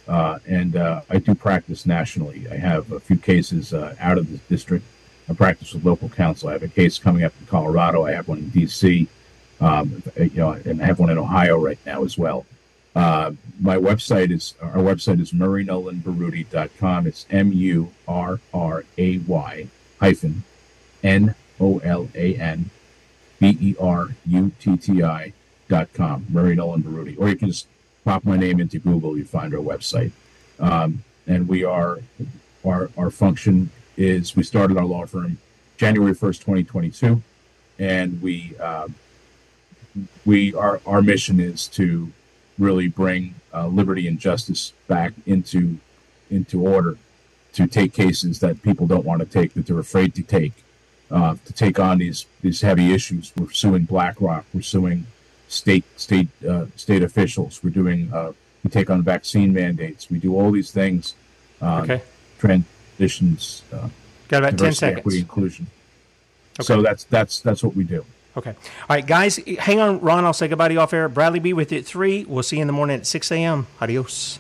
And I do practice nationally. I have a few cases out of the district. I practice with local counsel. I have a case coming up in Colorado. I have one in D.C., and I have one in Ohio right now as well. Our website is MurrayNolanBerutti.com. It's MurrayNolanBerutti.com, Murray Nolan Berutti. Or you can just pop my name into Google, you find our website. And we are, our function is, we started our law firm January 1st, 2022. And our mission is to really bring liberty and justice back into order, to take cases that people don't want to take, that they're afraid to take, to take on these heavy issues. We're suing BlackRock, we're suing state officials. We're doing we take on vaccine mandates. We do all these things. Okay. Transitions. Got about 10 seconds. Equity, inclusion. Okay. So that's what we do. Okay. All right, guys, hang on, Ron. I'll say goodbye to you off air. Bradley B with you at 3. We'll see you in the morning at 6 a.m. Adios.